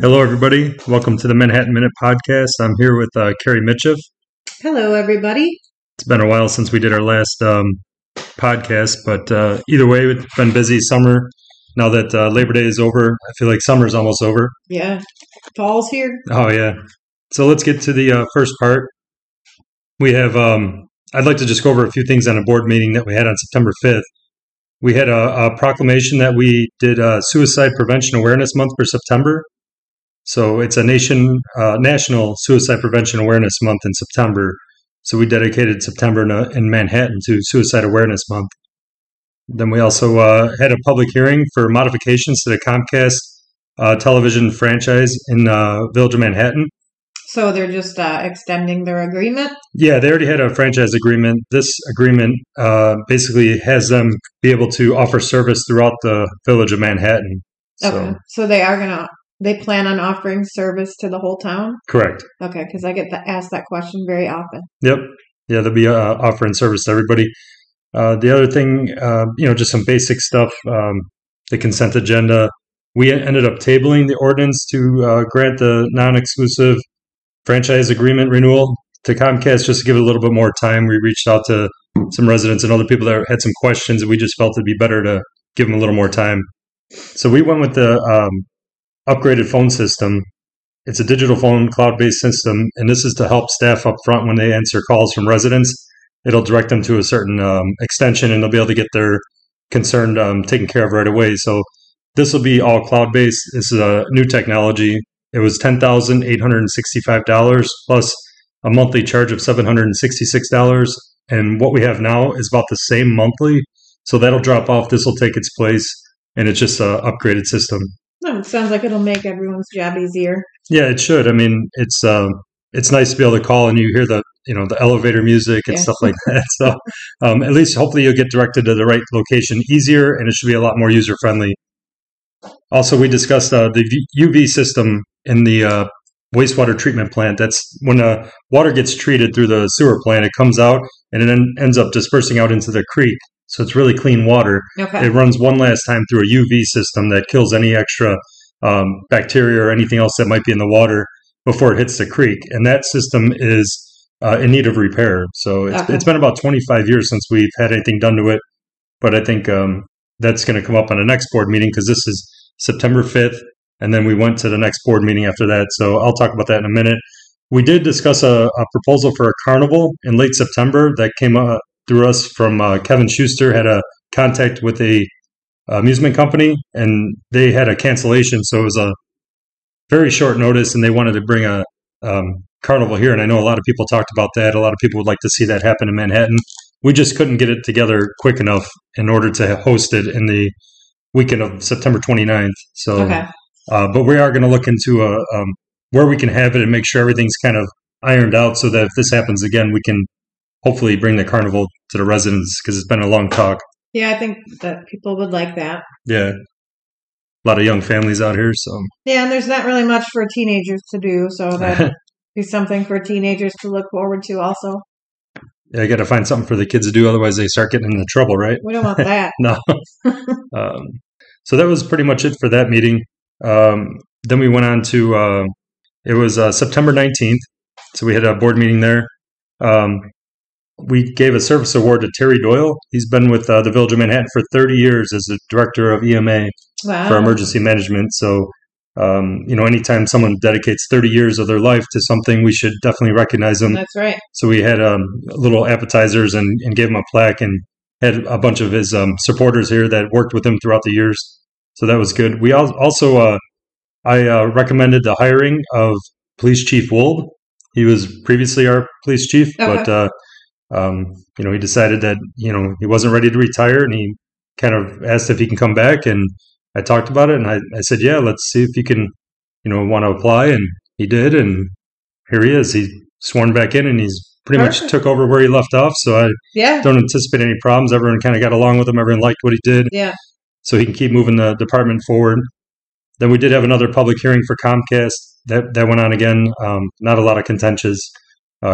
Hello, everybody. Welcome to the Manhattan Minute Podcast. I'm here with Carrie Mitchiff. Hello, everybody. It's been a while since we did our last podcast, but either way, it's been busy summer. Now that Labor Day is over, I feel like summer's almost over. Yeah. Fall's here. Oh, yeah. So let's get to the first part. We have, I'd like to just go over a few things on a board meeting that we had on September 5th. We had a proclamation that we did Suicide Prevention Awareness Month for September. So it's a national Suicide Prevention Awareness Month in September. So we dedicated September in Manhattan to Suicide Awareness Month. Then we also had a public hearing for modifications to the Comcast television franchise in Village of Manhattan. So they're just extending their agreement? Yeah, they already had a franchise agreement. This agreement basically has them be able to offer service throughout the Village of Manhattan. Okay, so they plan on offering service to the whole town? Correct. Okay, because I get asked that question very often. Yep. Yeah, they'll be offering service to everybody. The other thing, just some basic stuff, the consent agenda. We ended up tabling the ordinance to grant the non-exclusive franchise agreement renewal to Comcast just to give it a little bit more time. We reached out to some residents and other people that had some questions, and we just felt it'd be better to give them a little more time. So we went with the upgraded phone system. It's a digital phone, cloud-based system, and this is to help staff up front when they answer calls from residents. It'll direct them to a certain extension, and they'll be able to get their concern taken care of right away. So this will be all cloud-based. This is a new technology. It was $10,865 plus a monthly charge of $766. And what we have now is about the same monthly. So that'll drop off. This will take its place, and it's just an upgraded system. Oh, it sounds like it'll make everyone's job easier. Yeah, it should. I mean, it's nice to be able to call and you hear the elevator music and stuff like that. So at least hopefully you'll get directed to the right location easier, and it should be a lot more user-friendly. Also, we discussed the UV system in the wastewater treatment plant. That's when water gets treated through the sewer plant, it comes out and it ends up dispersing out into the creek. So it's really clean water. Okay. It runs one last time through a UV system that kills any extra bacteria or anything else that might be in the water before it hits the creek. And that system is in need of repair. So it's been about 25 years since we've had anything done to it. But I think that's going to come up on the next board meeting because this is September 5th. And then we went to the next board meeting after that. So I'll talk about that in a minute. We did discuss a proposal for a carnival in late September that came through us from Kevin Schuster, had a contact with a amusement company, and they had a cancellation. So it was a very short notice, and they wanted to bring a carnival here. And I know a lot of people talked about that. A lot of people would like to see that happen in Manhattan. We just couldn't get it together quick enough in order to host it in the weekend of September 29th. So, but we are going to look into where we can have it and make sure everything's kind of ironed out so that if this happens again, we can hopefully bring the carnival to the residents because it's been a long talk. Yeah, I think that people would like that. Yeah. A lot of young families out here, so. Yeah, and there's not really much for teenagers to do, so that'd be something for teenagers to look forward to also. Yeah, I got to find something for the kids to do, otherwise they start getting into trouble, right? We don't want that. No. So that was pretty much it for that meeting. Then we went on to, it was September 19th, so we had a board meeting there. We gave a service award to Terry Doyle. He's been with the Village of Manhattan for 30 years as the director of EMA. Wow. For emergency management. So, anytime someone dedicates 30 years of their life to something, we should definitely recognize them. That's right. So we had little appetizers and gave him a plaque and had a bunch of his supporters here that worked with him throughout the years. So that was good. We also, I recommended the hiring of Police Chief Wold. He was previously our police chief, but he decided that, he wasn't ready to retire, and he kind of asked if he can come back, and I talked about it, and I said, yeah, let's see if he can, want to apply, and he did, and here he is. He's sworn back in, and he's pretty much took over where he left off, so I don't anticipate any problems. Everyone kind of got along with him. Everyone liked what he did, so he can keep moving the department forward. Then we did have another public hearing for Comcast. That went on again. Not a lot of contentious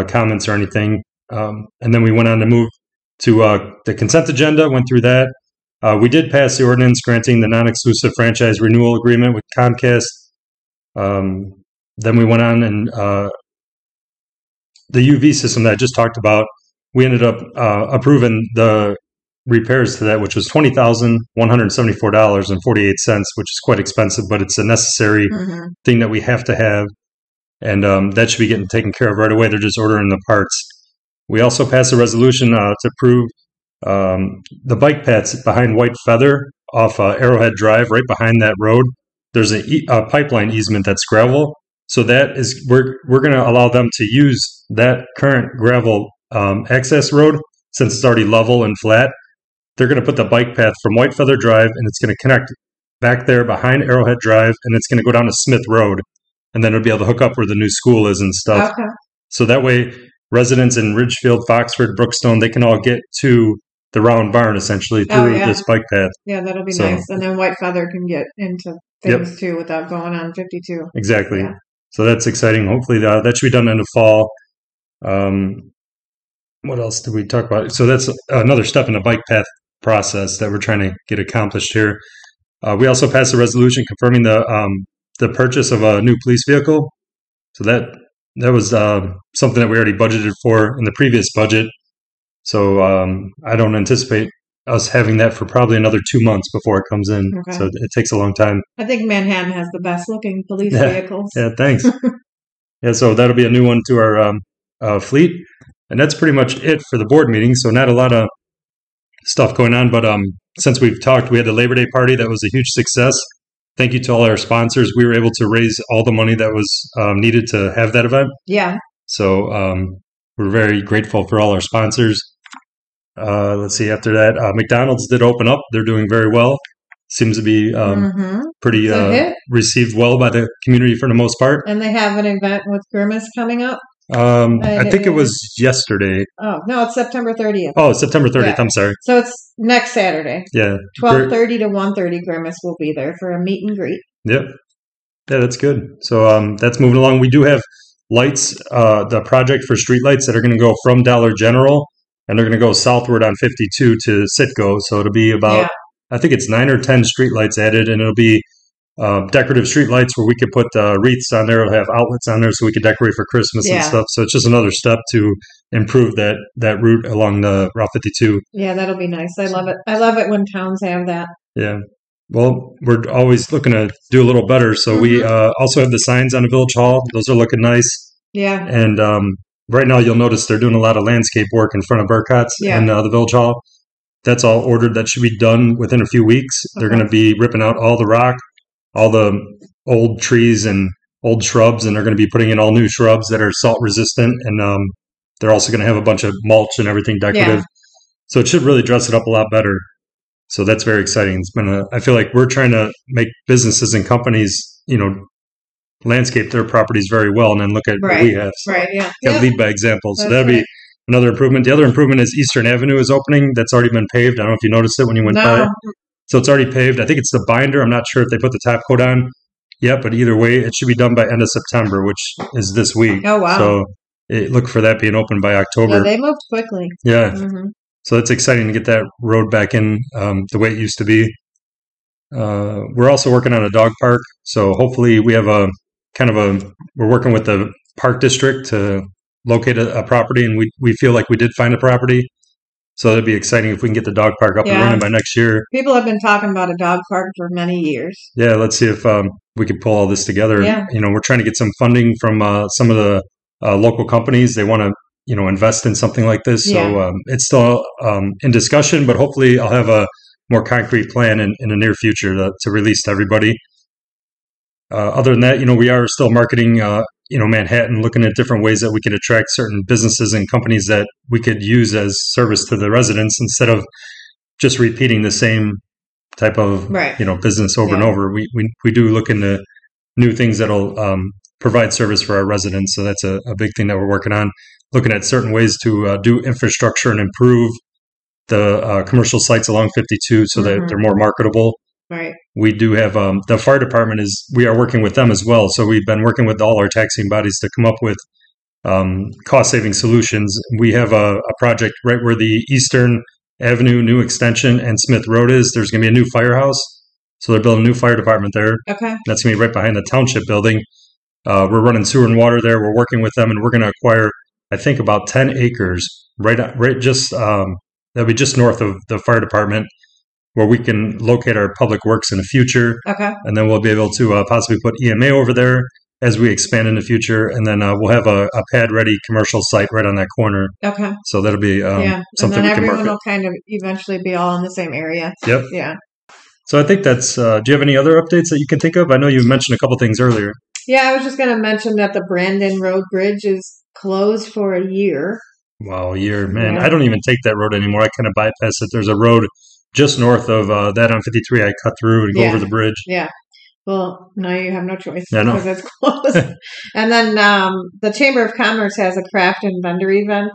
comments or anything. And then we went on to move to the consent agenda, went through that. We did pass the ordinance granting the non-exclusive franchise renewal agreement with Comcast. Then we went on and the UV system that I just talked about, we ended up approving the repairs to that, which was $20,174.48, which is quite expensive, but it's a necessary thing that we have to have. And that should be getting taken care of right away. They're just ordering the parts. We also passed a resolution to approve the bike paths behind White Feather off Arrowhead Drive, right behind that road. There's a pipeline easement that's gravel. So that is, we're going to allow them to use that current gravel access road, since it's already level and flat. They're going to put the bike path from White Feather Drive, and it's going to connect back there behind Arrowhead Drive, and it's going to go down to Smith Road, and then it'll be able to hook up where the new school is and stuff. Okay. So that way, residents in Ridgefield, Foxford, Brookstone, they can all get to the Round Barn, essentially, through this bike path. Yeah, that'll be nice. And then White Feather can get into things, too, without going on 52. Exactly. Yeah. So that's exciting. Hopefully, that should be done in the fall. What else did we talk about? So that's another step in the bike path process that we're trying to get accomplished here. We also passed a resolution confirming the purchase of a new police vehicle. So that was something that we already budgeted for in the previous budget. So I don't anticipate us having that for probably another 2 months before it comes in. Okay. So it takes a long time. I think Manhattan has the best looking police vehicles. Yeah, thanks. So that'll be a new one to our fleet. And that's pretty much it for the board meeting. So not a lot of stuff going on. But since we've talked, we had the Labor Day party. That was a huge success. Thank you to all our sponsors. We were able to raise all the money that was needed to have that event. Yeah. So we're very grateful for all our sponsors. Let's see. After that, McDonald's did open up. They're doing very well. Seems to be pretty received well by the community for the most part. And they have an event with Grimace coming up. I think it was yesterday. Oh, no, it's September 30th. Oh, September 30th. Yeah. I'm sorry. So it's next Saturday. Yeah. 12:30 to 1:30, Grimace will be there for a meet and greet. Yep. Yeah, that's good. So that's moving along. We do have lights, the project for street lights that are going to go from Dollar General, and they're going to go southward on 52 to Citgo. So it'll be about, I think it's 9 or 10 street lights added, and it'll be decorative street lights where we could put wreaths on there. It'll have outlets on there so we could decorate for Christmas and stuff. So it's just another step to improve that route along the Route 52. Yeah, that'll be nice. I love it. I love it when towns have that. Yeah. Well, we're always looking to do a little better. So we also have the signs on the Village Hall. Those are looking nice. Yeah. And right now you'll notice they're doing a lot of landscape work in front of Burcott's and the Village Hall. That's all ordered. That should be done within a few weeks. Okay. They're going to be ripping out all the rock, all the old trees and old shrubs, and they're going to be putting in all new shrubs that are salt resistant. And they're also going to have a bunch of mulch and everything decorative. Yeah. So it should really dress it up a lot better. So that's very exciting. It's been I feel like we're trying to make businesses and companies, landscape their properties very well and then look at what we have. Right, yeah. Got to lead by example. So that'd be another improvement. The other improvement is Eastern Avenue is opening. That's already been paved. I don't know if you noticed it when you went by. So it's already paved. I think it's the binder. I'm not sure if they put the top coat on yet, but either way, it should be done by end of September, which is this week. Oh, wow. So look for that being open by October. Yeah, they moved quickly. Yeah. Mm-hmm. So it's exciting to get that road back in the way it used to be. We're also working on a dog park. So hopefully we have we're working with the park district to locate a property, and we feel like we did find a property. So that'd be exciting if we can get the dog park up and running by next year. People have been talking about a dog park for many years. Yeah, let's see if we could pull all this together. Yeah. We're trying to get some funding from some of the local companies. They want to, invest in something like this. Yeah. So it's still in discussion, but hopefully I'll have a more concrete plan in the near future to release to everybody. Other than that, we are still marketing Manhattan, looking at different ways that we could attract certain businesses and companies that we could use as service to the residents instead of just repeating the same type of business over and over. We do look into new things that'll provide service for our residents. So that's a big thing that we're working on, looking at certain ways to do infrastructure and improve the commercial sites along 52 so that they're more marketable. Right. We do have the fire department we are working with them as well. So we've been working with all our taxing bodies to come up with cost saving solutions. We have a project right where the Eastern Avenue new extension and Smith Road is. There's going to be a new firehouse. So they're building a new fire department there. Okay. That's going to be right behind the township building. We're running sewer and water there. We're working with them, and we're going to acquire, I think, about 10 acres right just that'll be just north of the fire department, where we can locate our public works in the future. Okay. And then we'll be able to possibly put EMA over there as we expand in the future. And then we'll have a pad-ready commercial site right on that corner. Okay. So that'll be something we can work on. And everyone will kind of eventually be all in the same area. Yep. Yeah. So I think that's – do you have any other updates that you can think of? I know you mentioned a couple things earlier. Yeah, I was just going to mention that the Brandon Road Bridge is closed for a year. Wow, a year. Man, yeah. I don't even take that road anymore. I kind of bypass it. There's a road just north of that on 53. I cut through and go over the bridge. Yeah. Well, now you have no choice because it's closed. And then the Chamber of Commerce has a craft and vendor event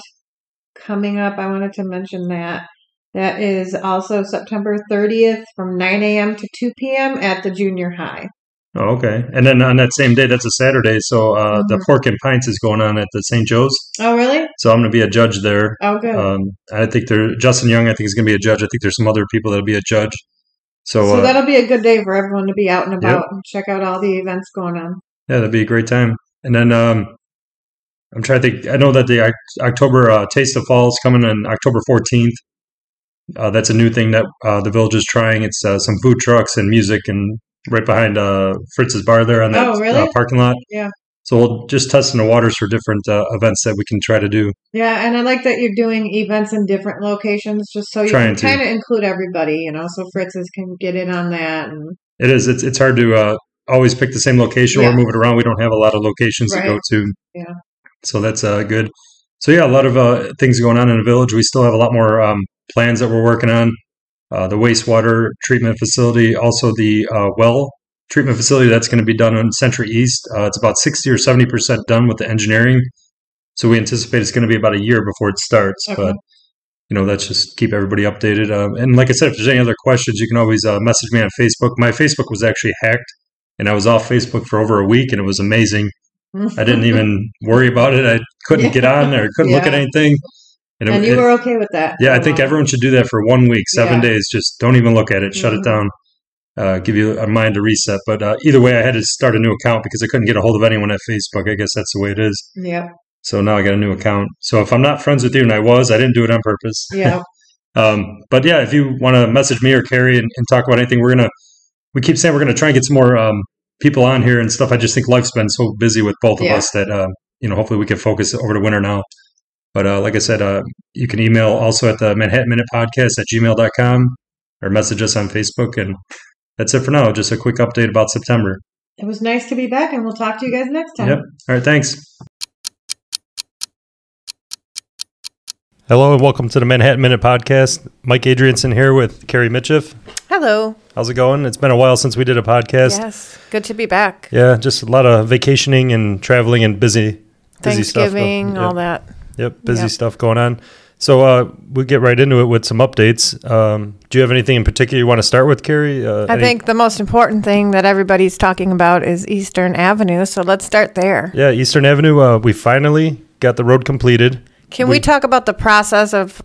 coming up. I wanted to mention that. That is also September 30th from 9 a.m. to 2 p.m. at the junior high. Oh, okay. And then on that same day, that's a Saturday, so the Pork and Pints is going on at the St. Joe's. Oh, really? So I'm going to be a judge there. Oh, good. I think Justin Young, I think, is going to be a judge. I think there's some other people that will be a judge. So that'll be a good day for everyone to be out and about and check out all the events going on. Yeah, that'd be a great time. And then I'm trying to think. I know that the October Taste of Fall is coming on October 14th. That's a new thing that the village is trying. It's some food trucks and music, and right behind Fritz's bar there on that parking lot. Yeah. So we'll just test in the waters for different events that we can try to do. Yeah, and I like that you're doing events in different locations, just so you can kind of include everybody, so Fritz's can get in on that. And it is. It's hard to always pick the same location or move it around. We don't have a lot of locations to go to. Yeah. So that's good. So yeah, a lot of things going on in the village. We still have a lot more plans that we're working on. The wastewater treatment facility, also the well treatment facility, that's going to be done on Century East. It's about 60 or 70% done with the engineering. So we anticipate it's going to be about a year before it starts. Okay. But, that's just keep everybody updated. And like I said, if there's any other questions, you can always message me on Facebook. My Facebook was actually hacked, and I was off Facebook for over a week, and it was amazing. I didn't even worry about it. I couldn't get on there. I couldn't look at anything. And you were okay with that? Yeah, I think everyone should do that for 1 week, 7 days. Just don't even look at it. Shut it down. Give you a mind to reset. But either way, I had to start a new account because I couldn't get a hold of anyone at Facebook. I guess that's the way it is. Yeah. So now I got a new account. So if I'm not friends with you, and I didn't do it on purpose. Yeah. But yeah, if you want to message me or Carrie and talk about anything, we keep saying we're going to try and get some more people on here and stuff. I just think life's been so busy with both of us that, hopefully we can focus over the winter now. But like I said, you can email also at the Manhattan Minute Podcast at gmail.com or message us on Facebook. And that's it for now. Just a quick update about September. It was nice to be back, and we'll talk to you guys next time. Yep. All right. Thanks. Hello and welcome to the Manhattan Minute Podcast. Mike Adrianson here with Carrie Mitchiff. Hello. How's it going? It's been a while since we did a podcast. Yes. Good to be back. Yeah. Just a lot of vacationing and traveling and busy stuff. Thanksgiving, all that. Yep. Busy stuff going on. So we'll get right into it with some updates. Do you have anything in particular you want to start with, Carrie? I think the most important thing that everybody's talking about is Eastern Avenue. So let's start there. Yeah. Eastern Avenue. We finally got the road completed. Can we talk about the process of,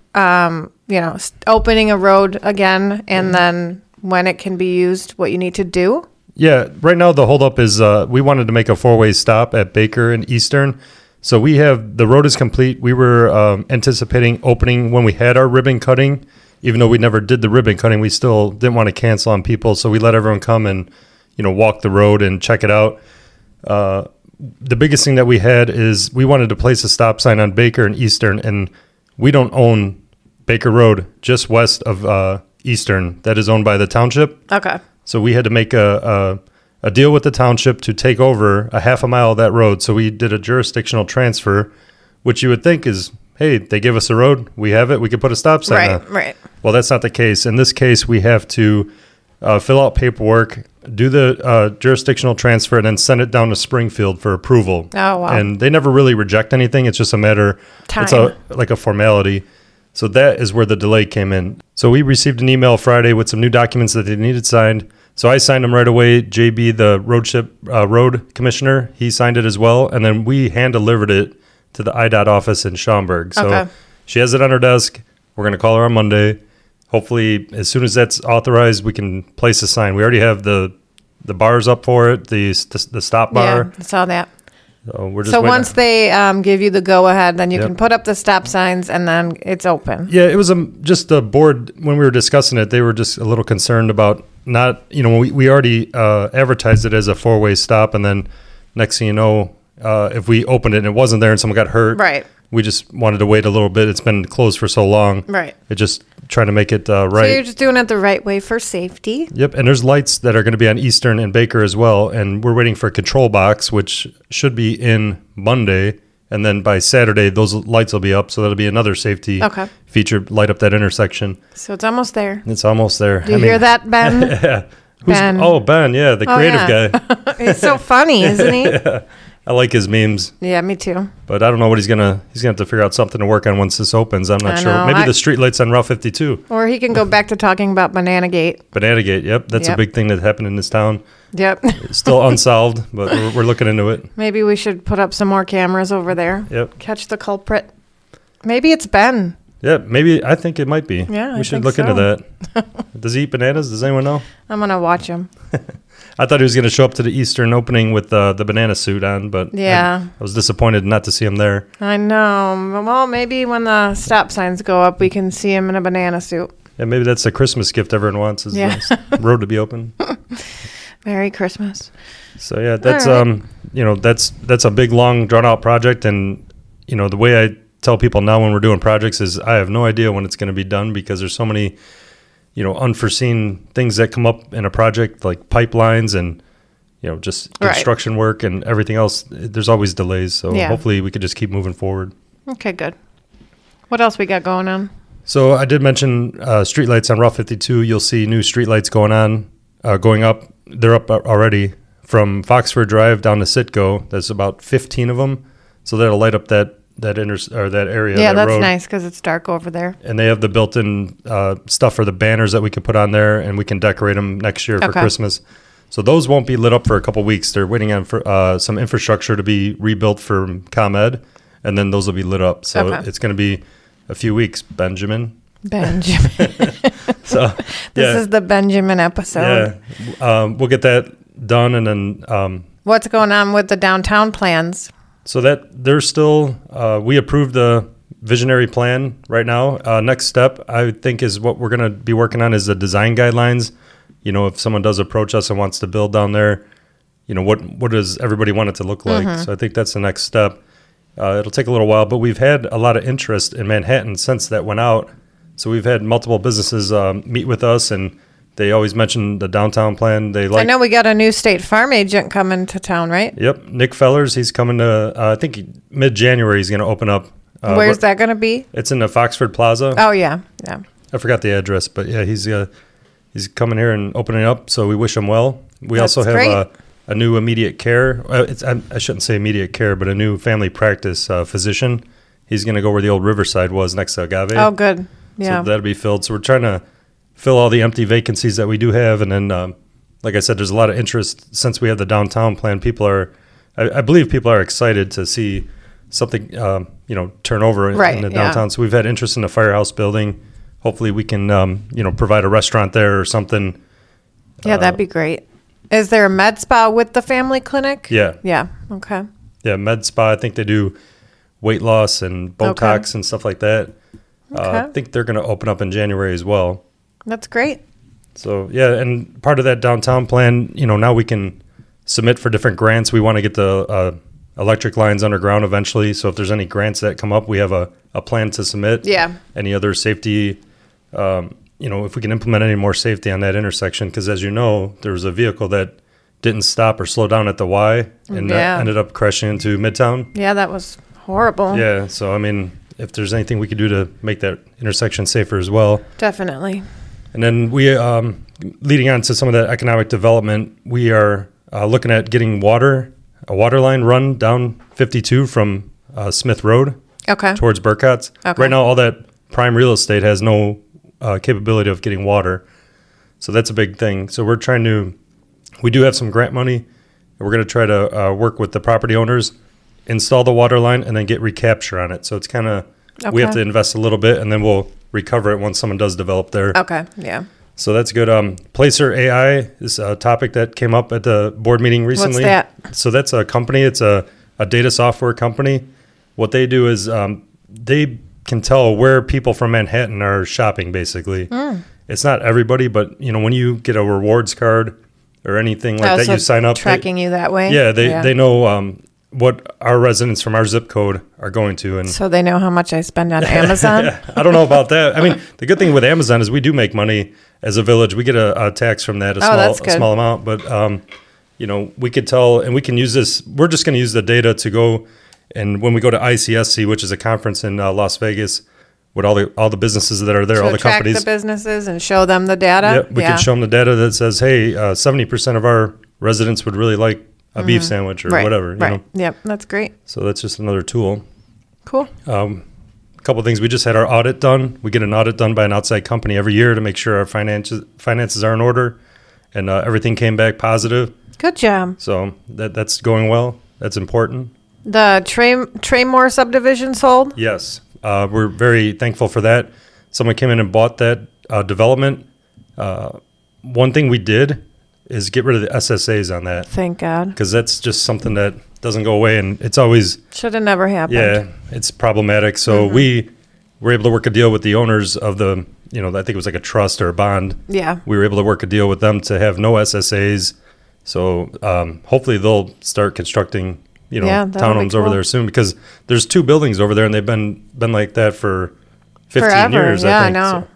opening a road again and then when it can be used, what you need to do? Yeah. Right now, the holdup is we wanted to make a four-way stop at Baker and Eastern. So we have the road is complete. We were anticipating opening when we had our ribbon cutting. Even though we never did the ribbon cutting, we still didn't want to cancel on people. So we let everyone come and, walk the road and check it out. The biggest thing that we had is we wanted to place a stop sign on Baker and Eastern, and we don't own Baker Road, just west of Eastern. That is owned by the township. Okay. So we had to make a deal with the township to take over a half a mile of that road. So we did a jurisdictional transfer, which you would think is, hey, they give us a road, we have it, we could put a stop sign on. Right. Well, that's not the case. In this case, we have to fill out paperwork, do the jurisdictional transfer, and then send it down to Springfield for approval. Oh, wow. And they never really reject anything. It's just a matter time. It's like a formality. So that is where the delay came in. So we received an email Friday with some new documents that they needed signed. So I signed them right away. JB, the road commissioner, he signed it as well. And then we hand-delivered it to the IDOT office in Schaumburg. So she has it on her desk. We're going to call her on Monday. hopefully as soon as that's authorized, we can place a sign. We already have the bars up for it, the stop bar. Yeah, I saw that. So, we're just once they give you the go-ahead, then you can put up the stop signs, and then it's open. Yeah, it was just the board, when we were discussing it, they were just a little concerned about not, you know, we already advertised it as a four-way stop, and then next thing you know, if we opened it and it wasn't there and someone got hurt, right? We just wanted to wait a little bit. It's been closed for so long. Right. It just trying to make it right. So you're just doing it the right way for safety. Yep. And there's lights that are going to be on Eastern and Baker as well. And we're waiting for a control box, which should be in Monday. And then by Saturday, those lights will be up. So that'll be another safety feature, light up that intersection. So it's almost there. It's almost there. Do you hear that, Ben? Yeah. Ben. Oh, Ben. Yeah. The creative guy. He's so funny, isn't he? Yeah. I like his memes. Yeah, me too. But I don't know what he's gonna have to figure out something to work on once this opens. I'm not sure. Maybe the streetlights on Route 52. Or he can go back to talking about Bananagate. Bananagate, yep. That's a big thing that happened in this town. Yep. It's still unsolved, but we're looking into it. Maybe we should put up some more cameras over there. Yep. Catch the culprit. Maybe it's Ben. Yeah, maybe. I think it might be. Yeah, we should look into that. Does he eat bananas? Does anyone know? I'm gonna watch him. I thought he was going to show up to the Eastern opening with the banana suit on, but I was disappointed not to see him there. I know. Well, maybe when the stop signs go up, we can see him in a banana suit. Yeah, maybe that's the Christmas gift everyone wants is the road to be open. Merry Christmas. So yeah, that's right. That's a big, long, drawn out project, and you know the way I tell people now when we're doing projects is I have no idea when it's going to be done because there's so many, you know, unforeseen things that come up in a project like pipelines and, you know, just construction work and everything else. There's always delays. So hopefully we could just keep moving forward. Okay, good. What else we got going on? So I did mention streetlights on Route 52. You'll see new streetlights going up. They're up already from Foxford Drive down to Sitco. There's about 15 of them. So that'll light up that area. Yeah, that's road. Nice because it's dark over there. And they have the built-in stuff for the banners that we can put on there, and we can decorate them next year for Christmas. So those won't be lit up for a couple weeks. They're waiting on for some infrastructure to be rebuilt for ComEd, and then those will be lit up. So it's going to be a few weeks, Benjamin. So this is the Benjamin episode. Yeah, we'll get that done, and then what's going on with the downtown plans? So that they're still, we approved the visionary plan right now. Next step, I think, is what we're going to be working on is the design guidelines. You know, if someone does approach us and wants to build down there, you know, what does everybody want it to look like? Mm-hmm. So I think that's the next step. It'll take a little while, but we've had a lot of interest in Manhattan since that went out. So we've had multiple businesses meet with us, and they always mention the downtown plan. They like. I know we got a new state farm agent coming to town, right? Yep. Nick Fellers, he's coming to, I think mid-January he's going to open up. Where's that going to be? It's in the Foxford Plaza. Oh, yeah. Yeah. I forgot the address, but yeah, he's coming here and opening up, so we wish him well. We also have a new immediate care. I shouldn't say immediate care, but a new family practice physician. He's going to go where the old Riverside was next to Agave. Oh, good. Yeah. So that'll be filled. So we're trying to fill all the empty vacancies that we do have. And then, like I said, there's a lot of interest since we have the downtown plan. People are, I believe people are excited to see something, turn over in the downtown. Yeah. So we've had interest in the firehouse building. Hopefully we can, provide a restaurant there or something. Yeah, that'd be great. Is there a med spa with the family clinic? Yeah. Yeah. Okay. Yeah, med spa. I think they do weight loss and Botox and stuff like that. Okay. I think they're going to open up in January as well. That's great. So, yeah, and part of that downtown plan, you know, now we can submit for different grants. We want to get the electric lines underground eventually. So if there's any grants that come up, we have a plan to submit. Yeah. Any other safety, if we can implement any more safety on that intersection. Because as you know, there was a vehicle that didn't stop or slow down at the Y and that ended up crashing into Midtown. Yeah, that was horrible. Yeah, so, I mean, if there's anything we could do to make that intersection safer as well. Definitely. And then we, leading on to some of that economic development, we are looking at getting a water line run down 52 from Smith Road towards Burcott's. Okay. Right now, all that prime real estate has no capability of getting water. So that's a big thing. So we're trying to, we do have some grant money, and we're going to try to work with the property owners, install the water line, and then get recapture on it. So it's kind of, we have to invest a little bit, and then we'll recover it once someone does develop there. Okay, yeah. So that's good. Placer AI is a topic that came up at the board meeting recently. What's that? So that's a company. It's a data software company. What they do is they can tell where people from Manhattan are shopping, basically. Mm. It's not everybody, but you know, when you get a rewards card or anything like that, you sign up. Tracking you that way? Yeah, they know what our residents from our zip code are going to. And so they know how much I spend on Amazon? I don't know about that. I mean, the good thing with Amazon is we do make money as a village. We get a tax from that, a small amount. But, you know, we could tell, and we can use this. We're just going to use the data to go, and when we go to ICSC, which is a conference in Las Vegas, with all the businesses that are there, all the companies. So track the businesses and show them the data? Yep, we can show them the data that says, hey, 70% of our residents would really like a beef sandwich or whatever. You know? Yep, that's great. So that's just another tool. Cool. A couple of things. We just had our audit done. We get an audit done by an outside company every year to make sure our finances are in order, and everything came back positive. Good job. So that's going well. That's important. The Traymore subdivision sold? Yes. We're very thankful for that. Someone came in and bought that development. One thing we did is get rid of the SSAs on that. Thank God. Because that's just something that doesn't go away, and it's always... Should have never happened. Yeah, it's problematic. So we were able to work a deal with the owners of the, you know, I think it was like a trust or a bond. Yeah. We were able to work a deal with them to have no SSAs. So hopefully they'll start constructing... You know, townhomes over there soon, because there's two buildings over there, and they've been like that for 15 years. Yeah, I think. I know.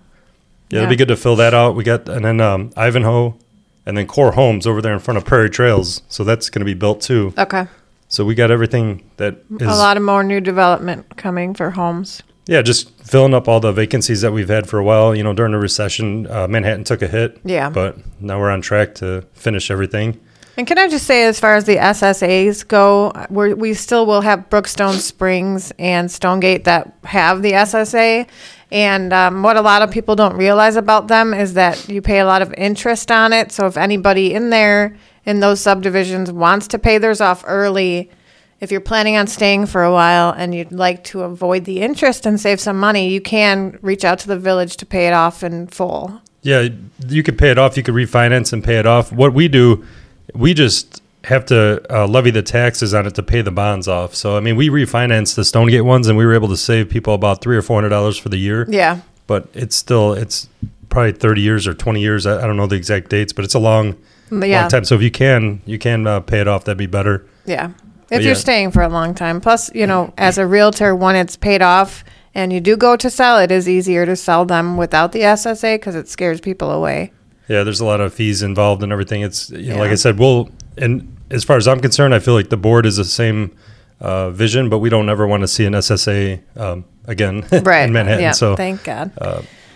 So, it'll be good to fill that out. We got, and then Ivanhoe, and then Core Homes over there in front of Prairie Trails. So that's going to be built too. Okay. So we got everything that is a lot of more new development coming for homes. Yeah, just filling up all the vacancies that we've had for a while. You know, during the recession, Manhattan took a hit. Yeah. But now we're on track to finish everything. And can I just say, as far as the SSAs go, we still will have Brookstone Springs and Stonegate that have the SSA. And what a lot of people don't realize about them is that you pay a lot of interest on it. So if anybody in there in those subdivisions wants to pay theirs off early, if you're planning on staying for a while and you'd like to avoid the interest and save some money, you can reach out to the village to pay it off in full. Yeah, you could pay it off. You could refinance and pay it off. What we do... We just have to levy the taxes on it to pay the bonds off. So, I mean, we refinanced the Stonegate ones, and we were able to save people about $300 or $400 for the year. Yeah. But it's probably 30 years or 20 years. I don't know the exact dates, but it's a long time. So if you can pay it off, that'd be better. Yeah. If you're staying for a long time. Plus, you know, as a realtor, when it's paid off and you do go to sell, it is easier to sell them without the SSA because it scares people away. Yeah, there's a lot of fees involved and everything. It's like I said, and as far as I'm concerned, I feel like the board is the same vision, but we don't ever want to see an SSA again in Manhattan. Yeah, so thank God.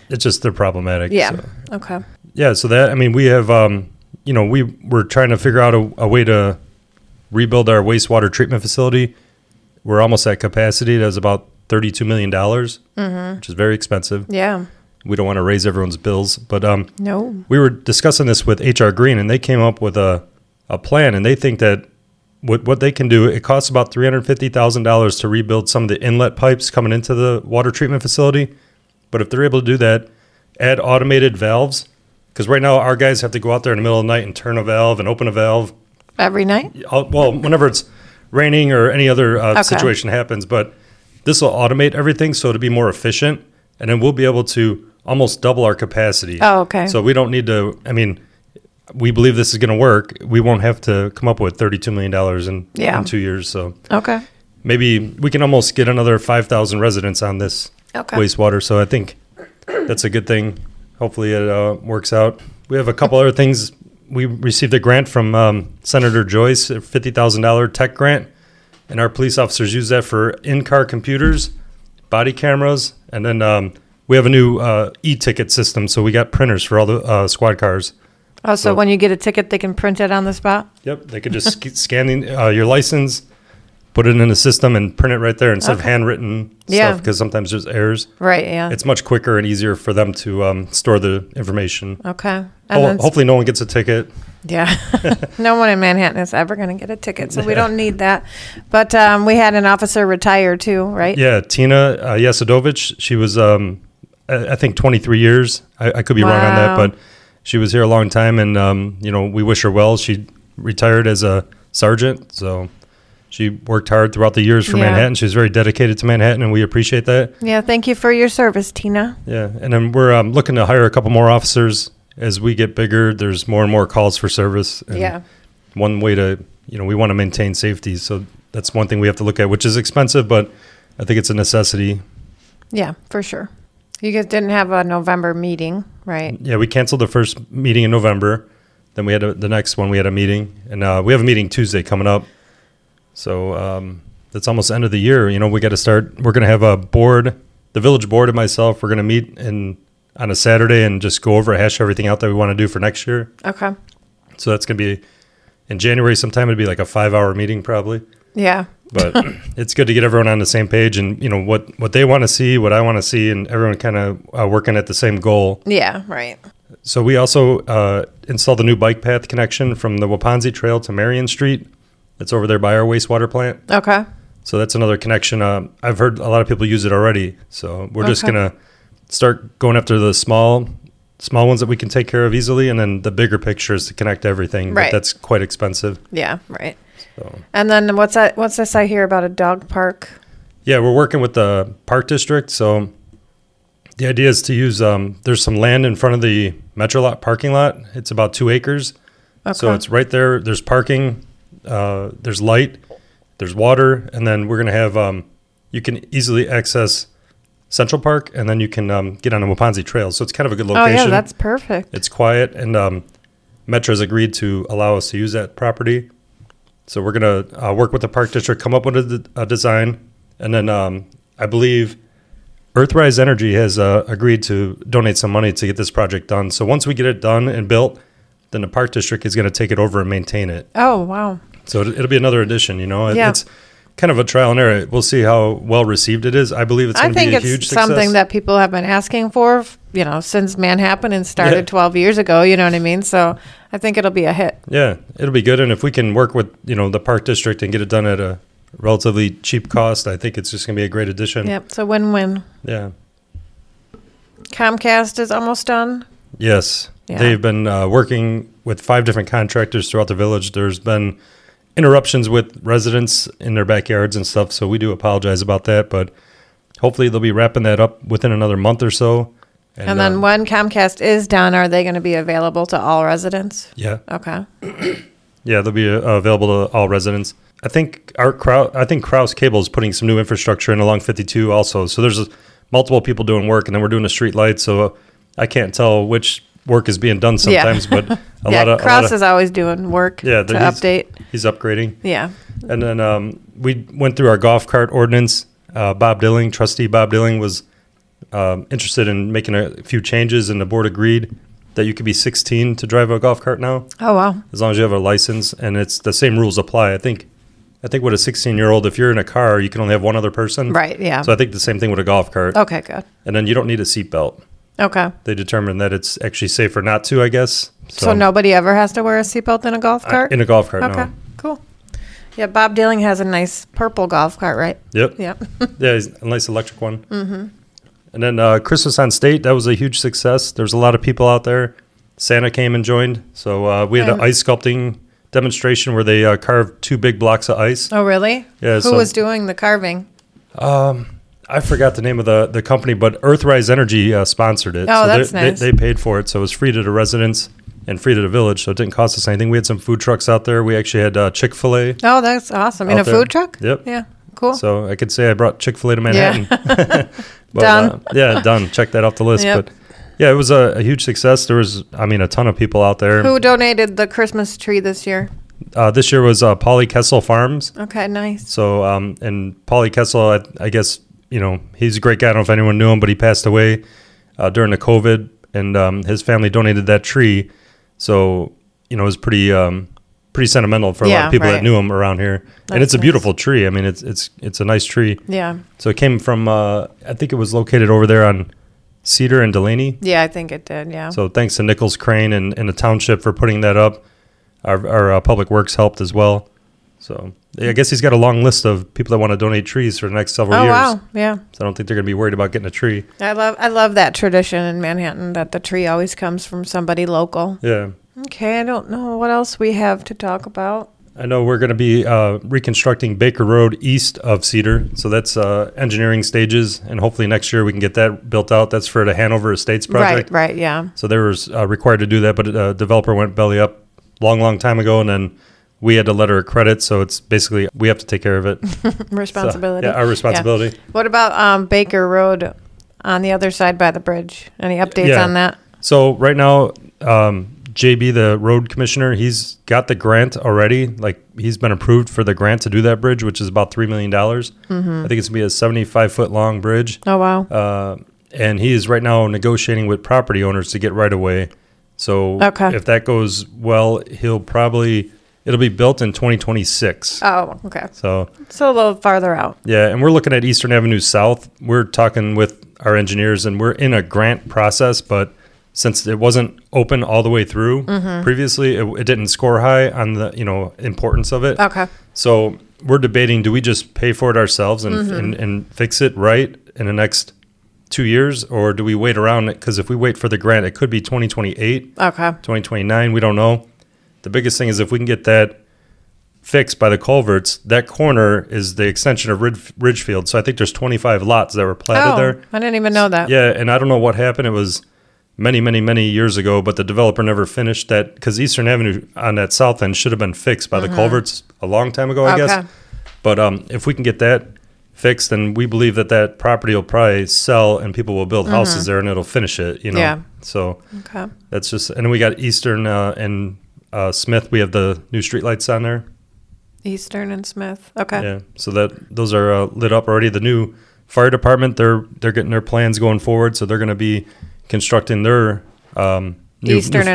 It's just they're problematic. Yeah. So. Okay. Yeah. So we have, we're trying to figure out a way to rebuild our wastewater treatment facility. We're almost at capacity. That's about $32 million, which is very expensive. Yeah. We don't want to raise everyone's bills, but we were discussing this with HR Green, and they came up with a plan, and they think that what they can do, it costs about $350,000 to rebuild some of the inlet pipes coming into the water treatment facility. But if they're able to do that, add automated valves, because right now our guys have to go out there in the middle of the night and turn a valve and open a valve. Every night? Well, whenever it's raining or any other situation happens, but this will automate everything, so it'll be more efficient, and then we'll be able to almost double our capacity. Oh, okay. So we don't need to, we believe this is going to work. We won't have to come up with $32 million in 2 years. So okay, maybe we can almost get another 5,000 residents on this wastewater. So I think that's a good thing. Hopefully it works out. We have a couple other things. We received a grant from Senator Joyce, a $50,000 tech grant. And our police officers use that for in-car computers, body cameras, and then we have a new e-ticket system, so we got printers for all the squad cars. Oh, so when you get a ticket, they can print it on the spot? Yep, they could just scan your license, put it in the system, and print it right there instead of handwritten stuff, because sometimes there's errors. Right, yeah. It's much quicker and easier for them to store the information. Okay. Hopefully no one gets a ticket. Yeah. No one in Manhattan is ever going to get a ticket, so we don't need that. But we had an officer retire too, right? Yeah, Tina Yasidovich. She was I think 23 years. I could be wrong on that, but she was here a long time, and you know, we wish her well. She retired as a sergeant, so she worked hard throughout the years for Manhattan. She was very dedicated to Manhattan, and we appreciate that. Yeah, thank you for your service, Tina. Yeah, and then we're looking to hire a couple more officers as we get bigger. There's more and more calls for service. And one way to, you know, we want to maintain safety, so that's one thing we have to look at, which is expensive, but I think it's a necessity. Yeah, for sure. You guys didn't have a November meeting, right? Yeah, we canceled the first meeting in November. Then we had the next one. We had a meeting, and we have a meeting Tuesday coming up. So that's almost end of the year. You know, we got to start. We're going to have a board, the village board and myself. We're going to meet on a Saturday and just go over, hash everything out that we want to do for next year. Okay. So that's going to be in January sometime. It'd be like a 5-hour meeting probably. Yeah. But it's good to get everyone on the same page and, you know, what they want to see, what I want to see, and everyone kind of working at the same goal. Yeah, right. So we also installed the new bike path connection from the Wauponsee Trail to Marion Street. It's over there by our wastewater plant. Okay. So that's another connection. I've heard a lot of people use it already. So we're just going to start going after the small ones that we can take care of easily. And then the bigger picture is to connect everything. Right. But that's quite expensive. Yeah, right. So. And then what's this I hear about a dog park? Yeah, we're working with the park district. So the idea is to use, there's some land in front of the Metro Lot parking lot. It's about 2 acres. Okay. So it's right there. There's parking. There's light, there's water, and then we're going to have, you can easily access Central Park, and then you can get on the Wauponsee Trail. So it's kind of a good location. Oh, yeah, that's perfect. It's quiet, and Metro's agreed to allow us to use that property. So we're going to work with the Park District, come up with a design, and then I believe Earthrise Energy has agreed to donate some money to get this project done. So once we get it done and built, then the Park District is going to take it over and maintain it. Oh, wow. So it'll be another addition, you know. Yeah. It's kind of a trial and error. We'll see how well received it is. I believe it's going to be a huge success. I think it's something that people have been asking for, you know, since Manhattan and started 12 years ago, you know what I mean? So I think it'll be a hit. Yeah, it'll be good. And if we can work with, you know, the Park District and get it done at a relatively cheap cost, I think it's just going to be a great addition. Yep, it's a win-win. Yeah. Comcast is almost done. Yes. Yeah. They've been working with 5 different contractors throughout the village. There's been interruptions with residents in their backyards and stuff, so we do apologize about that. But hopefully they'll be wrapping that up within another month or so. And then when Comcast is done, are they going to be available to all residents? Yeah. Okay. Yeah, they'll be available to all residents. I think Kraus Cable is putting some new infrastructure in along 52 also. So there's multiple people doing work, and then we're doing a street light, so I can't tell which work is being done sometimes, but Kraus is always doing work to update. He's upgrading. Yeah. And then we went through our golf cart ordinance. Trustee Bob Dilling was interested in making a few changes, and the board agreed that you could be 16 to drive a golf cart now. Oh, wow. As long as you have a license, and it's the same rules apply. I think with a 16-year-old, if you're in a car, you can only have one other person. Right, yeah. So I think the same thing with a golf cart. Okay, good. And then you don't need a seatbelt. Okay. They determined that it's actually safer not to, I guess. So nobody ever has to wear a seatbelt in a golf cart? In a golf cart, okay, no. Cool. Yeah, Bob Dilling has a nice purple golf cart, right? Yep. Yep. Yeah, he's a nice electric one. Mm-hmm. And then Christmas on State, that was a huge success. There's a lot of people out there. Santa came and joined. So we had an ice sculpting demonstration where they carved 2 big blocks of ice. Oh, really? Yeah. Who was doing the carving? I forgot the name of the company, but Earthrise Energy sponsored it. Oh, so that's nice. They paid for it, so it was free to the residents and free to the village, so it didn't cost us anything. We had some food trucks out there. We actually had Chick-fil-A. Oh, that's awesome. In a food truck? Yep. Yeah, cool. So I could say I brought Chick-fil-A to Manhattan. Yeah. But, done. Yeah, done. Check that off the list. Yep. But yeah, it was a huge success. There was, I mean, a ton of people out there. Who donated the Christmas tree this year? This year was Polly Kessel Farms. Okay, nice. So, and Polly Kessel, I guess, you know, he's a great guy. I don't know if anyone knew him, but he passed away during the COVID, and his family donated that tree. So, you know, it was pretty sentimental for a lot of people that knew him around here. That's and it's nice. A beautiful tree. I mean, it's a nice tree. Yeah. So it came from, I think it was located over there on Cedar and Delaney. Yeah, I think it did, yeah. So thanks to Nichols Crane and the township for putting that up. Our public works helped as well. So I guess he's got a long list of people that want to donate trees for the next several years. Oh, wow. Yeah. So I don't think they're going to be worried about getting a tree. I love that tradition in Manhattan that the tree always comes from somebody local. Yeah. Okay. I don't know what else we have to talk about. I know we're going to be reconstructing Baker Road east of Cedar. So that's engineering stages. And hopefully next year we can get that built out. That's for the Hanover Estates project. Right, yeah. So they were required to do that, but a developer went belly up long time ago. And then we had a letter of credit. So it's basically we have to take care of it. Responsibility. So, yeah, our responsibility. Yeah. What about Baker Road on the other side by the bridge? Any updates on that? So right now... JB, the road commissioner, he's got the grant already. Like, he's been approved for the grant to do that bridge, which is about $3 million. Mm-hmm. I think it's going to be a 75-foot long bridge. Oh, wow. And he is right now negotiating with property owners to get right away. So if that goes well, it'll be built in 2026. Oh, okay. So it's a little farther out. Yeah, and we're looking at Eastern Avenue South. We're talking with our engineers, and we're in a grant process, but... Since it wasn't open all the way through previously, it didn't score high on the importance of it. Okay. So we're debating, do we just pay for it ourselves and fix it right in the next 2 years, or do we wait around? Because if we wait for the grant, it could be 2028, 2029. We don't know. The biggest thing is if we can get that fixed by the culverts, that corner is the extension of Ridgefield. So I think there's 25 lots that were platted there. I didn't even know that. Yeah, and I don't know what happened. It was... many years ago, but the developer never finished that because Eastern Avenue on that south end should have been fixed by the culverts a long time ago, I guess. But if we can get that fixed, then we believe that property will probably sell and people will build houses there and it'll finish it, Yeah. So that's just, and we got Eastern and Smith. We have the new streetlights on there. Eastern and Smith. Okay. Yeah. So those are lit up already. The new fire department, they're getting their plans going forward. So they're going to be constructing their Eastern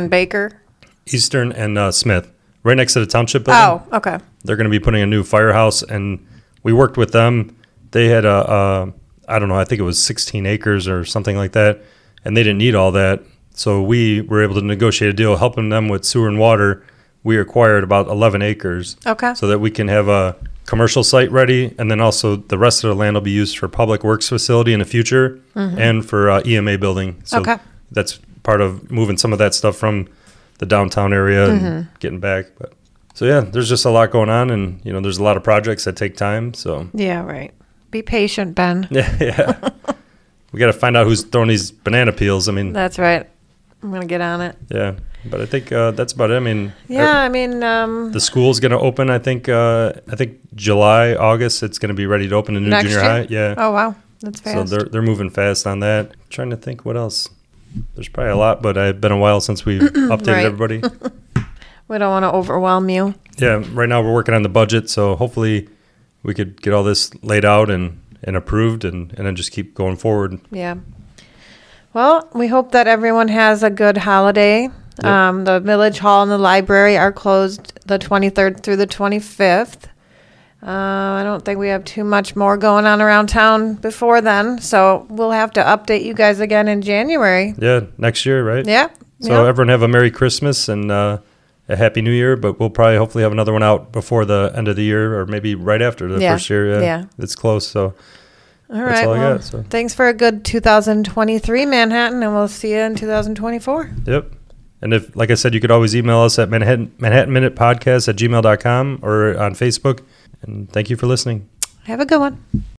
and Smith, right next to the township building. Oh, okay. They're going to be putting a new firehouse, and we worked with them. They had I don't know, I think it was 16 acres or something like that, and they didn't need all that. So we were able to negotiate a deal, helping them with sewer and water. We acquired about 11 acres, so that we can have a commercial site ready, and then also the rest of the land will be used for public works facility in the future and for EMA building. So that's part of moving some of that stuff from the downtown area and getting back. But so yeah, there's just a lot going on, and there's a lot of projects that take time. So yeah, right. Be patient, Ben. Yeah. We got to find out who's throwing these banana peels. I mean, that's right. I'm gonna get on it. Yeah. But I think that's about it. The school's going to open, I think July, August, it's going to be ready to open in new junior high. Yeah. Oh, wow. That's fast. So they're moving fast on that. I'm trying to think what else. There's probably a lot, but it's been a while since we've updated everybody. We don't want to overwhelm you. Yeah. Right now we're working on the budget, so hopefully we could get all this laid out and approved and then just keep going forward. Yeah. Well, we hope that everyone has a good holiday. Yep. The village hall and the library are closed the 23rd through the 25th. I don't think we have too much more going on around town before then, so we'll have to update you guys again in January. Yeah, next year, right? Yeah. So everyone have a Merry Christmas and a Happy New Year, but we'll probably hopefully have another one out before the end of the year or maybe right after the first year. Yeah. It's close, so... All right, thanks for a good 2023, Manhattan, and we'll see you in 2024. Yep. And if, like I said, you could always email us at manhattanminutepodcast@gmail.com or on Facebook. And thank you for listening. Have a good one.